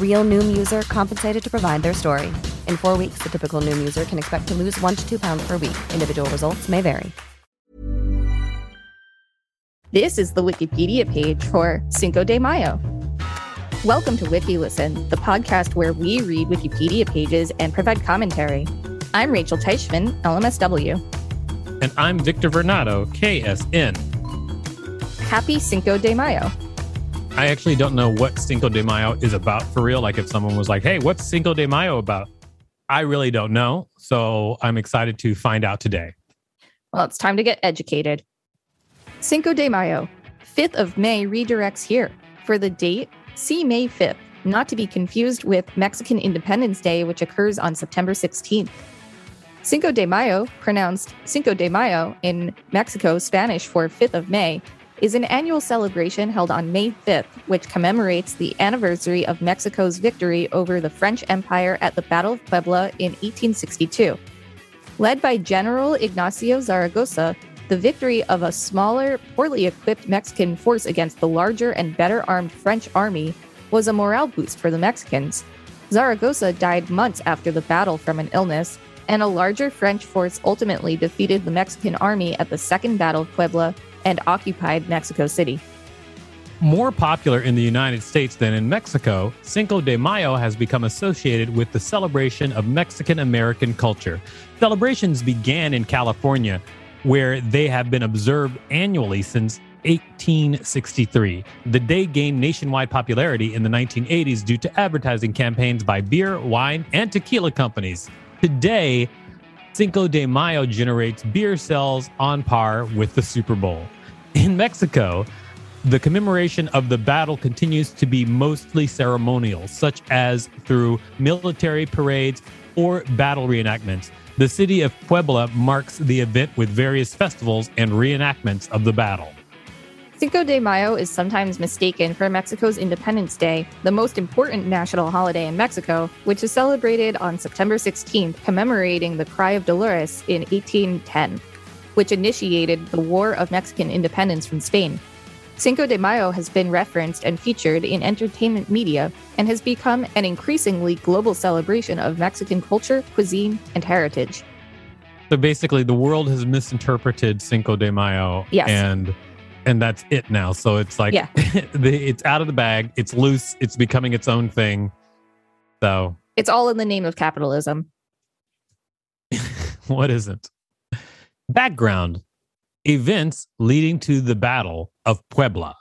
Real Noom user compensated to provide their story. In 4 weeks, the typical Noom user can expect to lose 1 to 2 pounds per week. Individual results may vary. This is the Wikipedia page for Cinco de Mayo. Welcome to WikiListen, the podcast where we read Wikipedia pages and provide commentary. I'm Rachel Teichman, LMSW. And I'm Victor Varnado, KSN. Happy Cinco de Mayo. I actually don't know what Cinco de Mayo is about for real. Like if someone was like, hey, what's Cinco de Mayo about? I really don't know. So I'm excited to find out today. Well, it's time to get educated. Cinco de Mayo, 5th of May redirects here. For the date, see May 5th, not to be confused with Mexican Independence Day, which occurs on September 16th. Cinco de Mayo, pronounced Cinco de Mayo in Mexico, Spanish for 5th of May, is an annual celebration held on May 5th, which commemorates the anniversary of Mexico's victory over the French Empire at the Battle of Puebla in 1862. Led by General Ignacio Zaragoza, the victory of a smaller, poorly equipped Mexican force against the larger and better armed French army was a morale boost for the Mexicans. Zaragoza died months after the battle from an illness, and a larger French force ultimately defeated the Mexican army at the Second Battle of Puebla and occupied Mexico City. More popular in the United States than in Mexico, Cinco de Mayo has become associated with the celebration of Mexican-American culture. Celebrations began in California, where they have been observed annually since 1863. The day gained nationwide popularity in the 1980s due to advertising campaigns by beer, wine, and tequila companies. Today, Cinco de Mayo generates beer sales on par with the Super Bowl. In Mexico, the commemoration of the battle continues to be mostly ceremonial, such as through military parades or battle reenactments. The city of Puebla marks the event with various festivals and reenactments of the battle. Cinco de Mayo is sometimes mistaken for Mexico's Independence Day, the most important national holiday in Mexico, which is celebrated on September 16th, commemorating the Cry of Dolores in 1810, which initiated the War of Mexican Independence from Spain. Cinco de Mayo has been referenced and featured in entertainment media and has become an increasingly global celebration of Mexican culture, cuisine, and heritage. So basically, the world has misinterpreted Cinco de Mayo. Yes. And that's it now. So it's like, yeah. It's out of the bag. It's loose. It's becoming its own thing. So it's all in the name of capitalism. What isn't? Background. Events leading to the Battle of Puebla.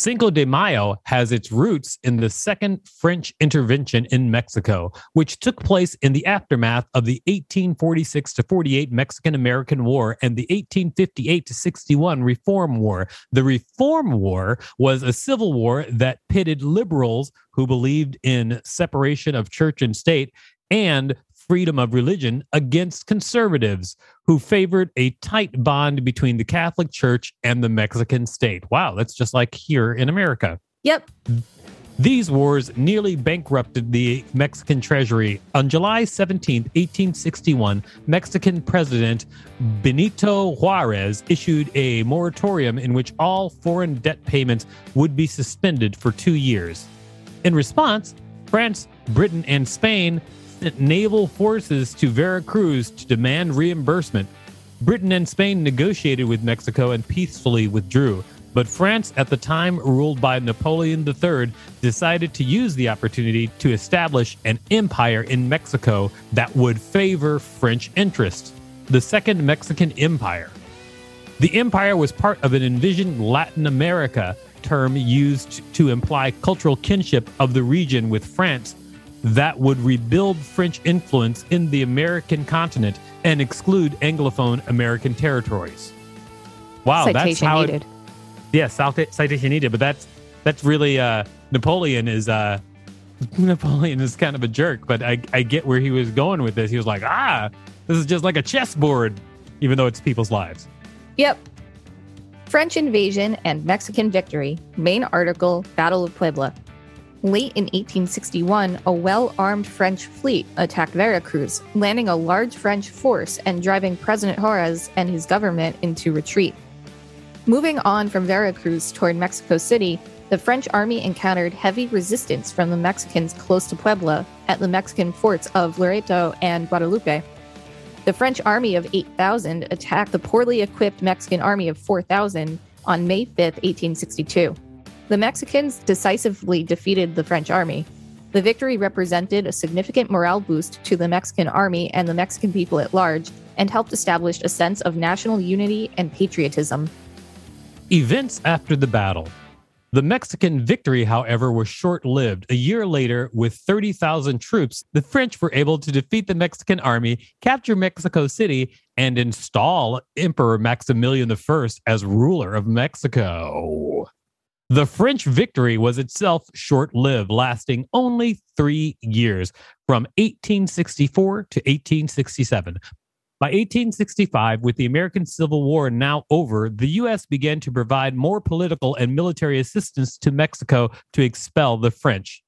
Cinco de Mayo has its roots in the Second French Intervention in Mexico, which took place in the aftermath of the 1846-48 Mexican-American War and the 1858-61 Reform War. The Reform War was a civil war that pitted liberals who believed in separation of church and state and freedom of religion against conservatives who favored a tight bond between the Catholic Church and the Mexican state. Wow, that's just like here in America. Yep. These wars nearly bankrupted the Mexican treasury. On July 17, 1861, Mexican President Benito Juárez issued a moratorium in which all foreign debt payments would be suspended for 2 years. In response, France, Britain, and Spain naval forces to Veracruz to demand reimbursement. Britain and Spain negotiated with Mexico and peacefully withdrew, but France, at the time ruled by Napoleon III, decided to use the opportunity to establish an empire in Mexico that would favor French interests, the Second Mexican Empire. The empire was part of an envisioned Latin America term used to imply cultural kinship of the region with France that would rebuild French influence in the American continent and exclude Anglophone American territories. Wow, citation that's how needed. Citation needed, but that's really Napoleon is kind of a jerk, but I get where he was going with this. He was like, this is just like a chessboard, even though it's people's lives. Yep. French invasion and Mexican victory. Main article, Battle of Puebla. Late in 1861, a well-armed French fleet attacked Veracruz, landing a large French force and driving President Juárez and his government into retreat. Moving on from Veracruz toward Mexico City, the French army encountered heavy resistance from the Mexicans close to Puebla at the Mexican forts of Loreto and Guadalupe. The French army of 8,000 attacked the poorly equipped Mexican army of 4,000 on May 5, 1862. The Mexicans decisively defeated the French army. The victory represented a significant morale boost to the Mexican army and the Mexican people at large, and helped establish a sense of national unity and patriotism. Events after the battle. The Mexican victory, however, was short-lived. A year later, with 30,000 troops, the French were able to defeat the Mexican army, capture Mexico City, and install Emperor Maximilian I as ruler of Mexico. The French victory was itself short-lived, lasting only 3 years, from 1864 to 1867. By 1865, with the American Civil War now over, the U.S. began to provide more political and military assistance to Mexico to expel the French.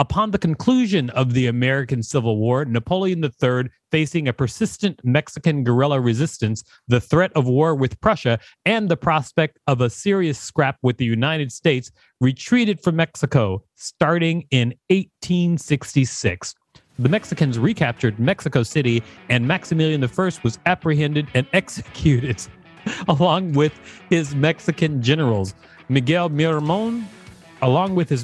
Upon the conclusion of the American Civil War, Napoleon III, facing a persistent Mexican guerrilla resistance, the threat of war with Prussia, and the prospect of a serious scrap with the United States, retreated from Mexico starting in 1866. The Mexicans recaptured Mexico City, and Maximilian I was apprehended and executed, along with his Mexican generals, Miguel Miramón, Tomás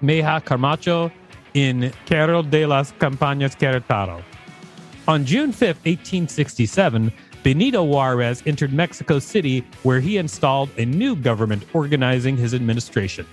Mejía Carmacho in Quero de las Campañas Querétaro. On June 5, 1867, Benito Juárez entered Mexico City, where he installed a new government organizing his administration.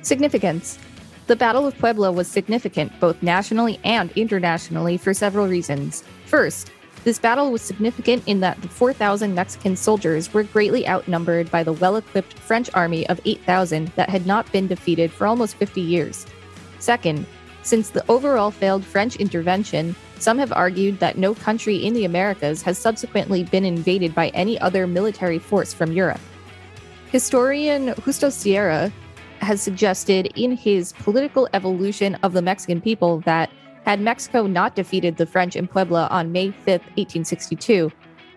Significance. The Battle of Puebla was significant both nationally and internationally for several reasons. First, this battle was significant in that the 4,000 Mexican soldiers were greatly outnumbered by the well-equipped French army of 8,000 that had not been defeated for almost 50 years. Second, since the overall failed French intervention, some have argued that no country in the Americas has subsequently been invaded by any other military force from Europe. Historian Justo Sierra has suggested in his Political Evolution of the Mexican People that had Mexico not defeated the French in Puebla on May 5, 1862,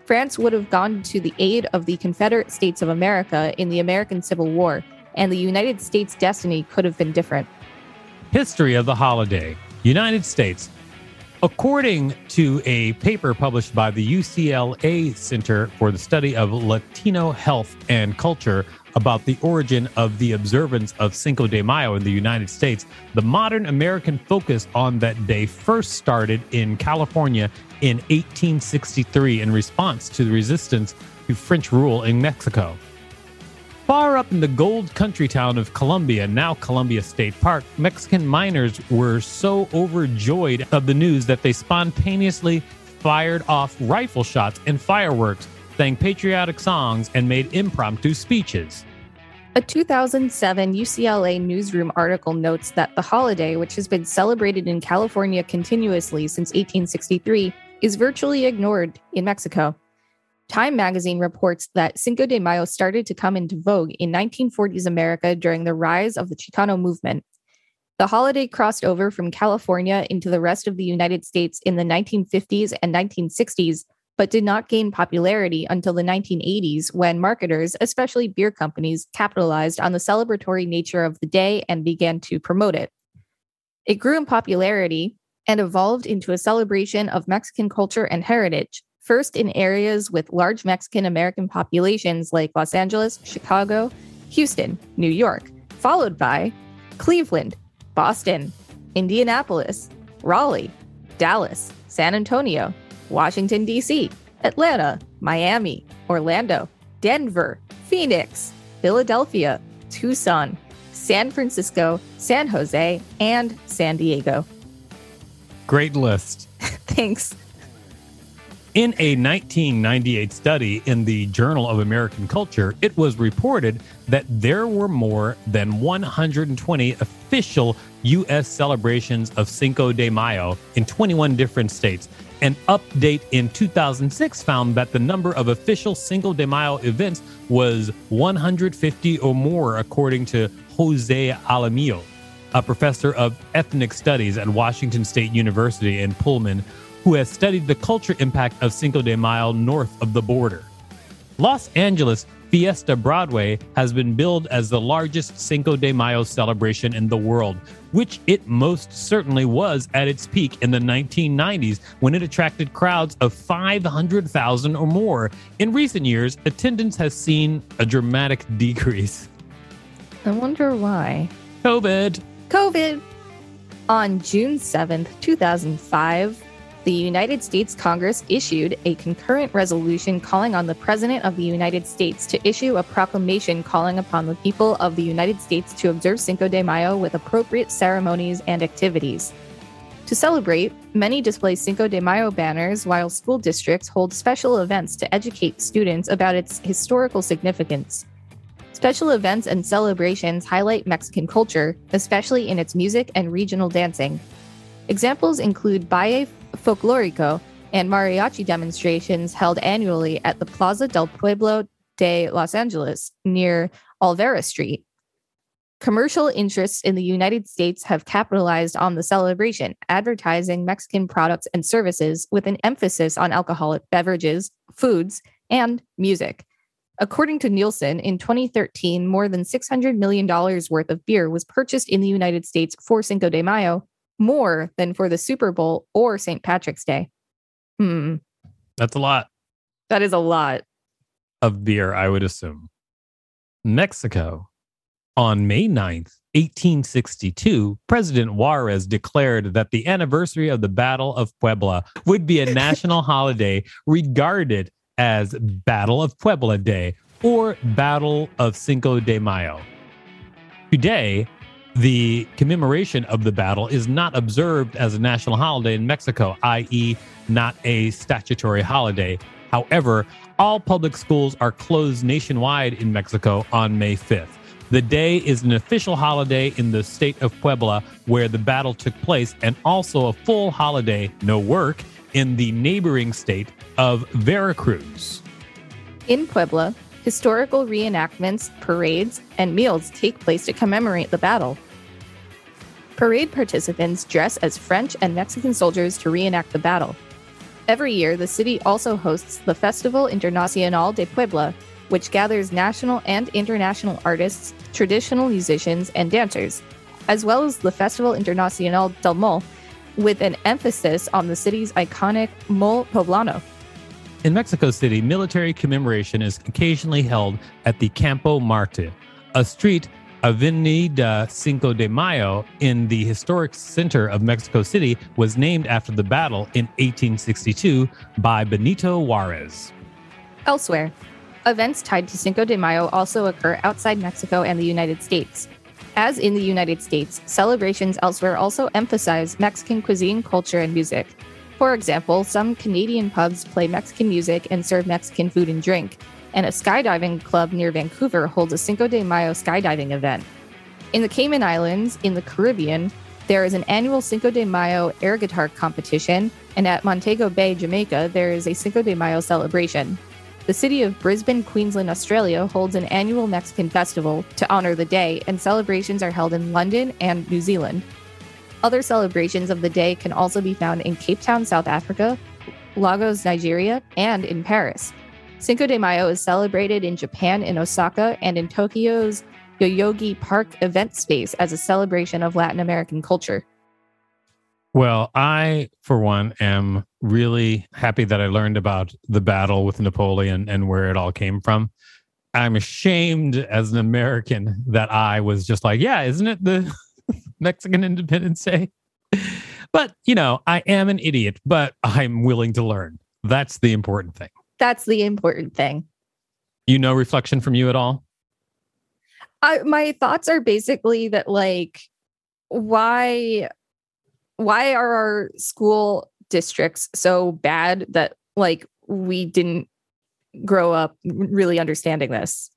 France would have gone to the aid of the Confederate States of America in the American Civil War, and the United States' destiny could have been different. History of the holiday. United States. According to a paper published by the UCLA Center for the Study of Latino Health and Culture, about the origin of the observance of Cinco de Mayo in the United States, the modern American focus on that day first started in California in 1863 in response to the resistance to French rule in Mexico. Far up in the gold country town of Columbia, now Columbia State Park, Mexican miners were so overjoyed of the news that they spontaneously fired off rifle shots and fireworks, sang patriotic songs, and made impromptu speeches. A 2007 UCLA newsroom article notes that the holiday, which has been celebrated in California continuously since 1863, is virtually ignored in Mexico. Time magazine reports that Cinco de Mayo started to come into vogue in 1940s America during the rise of the Chicano movement. The holiday crossed over from California into the rest of the United States in the 1950s and 1960s, but did not gain popularity until the 1980s when marketers, especially beer companies, capitalized on the celebratory nature of the day and began to promote it. It grew in popularity and evolved into a celebration of Mexican culture and heritage, first in areas with large Mexican-American populations like Los Angeles, Chicago, Houston, New York, followed by Cleveland, Boston, Indianapolis, Raleigh, Dallas, San Antonio, Washington, D.C., Atlanta, Miami, Orlando, Denver, Phoenix, Philadelphia, Tucson, San Francisco, San Jose, and San Diego. Great list. Thanks. In a 1998 study in the Journal of American Culture, it was reported that there were more than 120 official U.S. celebrations of Cinco de Mayo in 21 different states. An update in 2006 found that the number of official Cinco de Mayo events was 150 or more, according to Jose Alamillo, a professor of ethnic studies at Washington State University in Pullman, who has studied the culture impact of Cinco de Mayo north of the border. Los Angeles Fiesta Broadway has been billed as the largest Cinco de Mayo celebration in the world, which it most certainly was at its peak in the 1990s when it attracted crowds of 500,000 or more. In recent years, attendance has seen a dramatic decrease. I wonder why. COVID! On June 7th, 2005, the United States Congress issued a concurrent resolution calling on the President of the United States to issue a proclamation calling upon the people of the United States to observe Cinco de Mayo with appropriate ceremonies and activities. To celebrate, many display Cinco de Mayo banners, while school districts hold special events to educate students about its historical significance. Special events and celebrations highlight Mexican culture, especially in its music and regional dancing. Examples include Baile Folklórico and mariachi demonstrations held annually at the Plaza del Pueblo de Los Angeles near Olvera Street. Commercial interests in the United States have capitalized on the celebration, advertising Mexican products and services with an emphasis on alcoholic beverages, foods, and music. According to Nielsen, in 2013, more than $600 million worth of beer was purchased in the United States for Cinco de Mayo, more than for the Super Bowl or St. Patrick's Day. That's a lot. That is a lot. Of beer, I would assume. Mexico. On May 9th, 1862, President Juarez declared that the anniversary of the Battle of Puebla would be a national holiday regarded as Battle of Puebla Day or Battle of Cinco de Mayo. Today, the commemoration of the battle is not observed as a national holiday in Mexico, i.e., not a statutory holiday. However, all public schools are closed nationwide in Mexico on May 5th. The day is an official holiday in the state of Puebla, where the battle took place, and also a full holiday, no work, in the neighboring state of Veracruz. In Puebla, historical reenactments, parades, and meals take place to commemorate the battle. Parade participants dress as French and Mexican soldiers to reenact the battle. Every year, the city also hosts the Festival Internacional de Puebla, which gathers national and international artists, traditional musicians, and dancers, as well as the Festival Internacional del Mole, with an emphasis on the city's iconic Mole Poblano. In Mexico City, military commemoration is occasionally held at the Campo Marte, a street, Avenida Cinco de Mayo, in the historic center of Mexico City, was named after the battle in 1862 by Benito Juárez. Elsewhere, events tied to Cinco de Mayo also occur outside Mexico and the United States. As in the United States, celebrations elsewhere also emphasize Mexican cuisine, culture, and music. For example, some Canadian pubs play Mexican music and serve Mexican food and drink, and a skydiving club near Vancouver holds a Cinco de Mayo skydiving event. In the Cayman Islands, in the Caribbean, there is an annual Cinco de Mayo air guitar competition, and at Montego Bay, Jamaica, there is a Cinco de Mayo celebration. The city of Brisbane, Queensland, Australia holds an annual Mexican festival to honor the day, and celebrations are held in London and New Zealand. Other celebrations of the day can also be found in Cape Town, South Africa, Lagos, Nigeria, and in Paris. Cinco de Mayo is celebrated in Japan, in Osaka, and in Tokyo's Yoyogi Park event space as a celebration of Latin American culture. Well, I, for one, am really happy that I learned about the battle with Napoleon and where it all came from. I'm ashamed as an American that I was just like, yeah, isn't it the Mexican Independence Day? But, you know, I am an idiot, but I'm willing to learn. That's the important thing. That's the important thing. You know, reflection from you at all? My thoughts are basically that, like, why are our school districts so bad that, like, we didn't grow up really understanding this?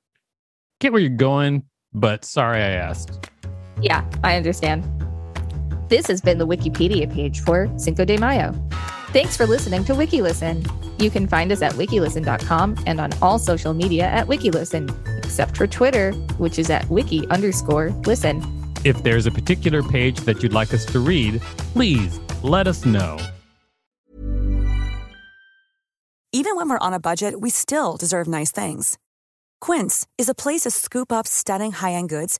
Get where you're going, but sorry I asked. Yeah, I understand. This has been the Wikipedia page for Cinco de Mayo. Thanks for listening to WikiListen. You can find us at wikilisten.com and on all social media at WikiListen, except for Twitter, which is at wiki_listen. If there's a particular page that you'd like us to read, please let us know. Even when we're on a budget, we still deserve nice things. Quince is a place to scoop up stunning high-end goods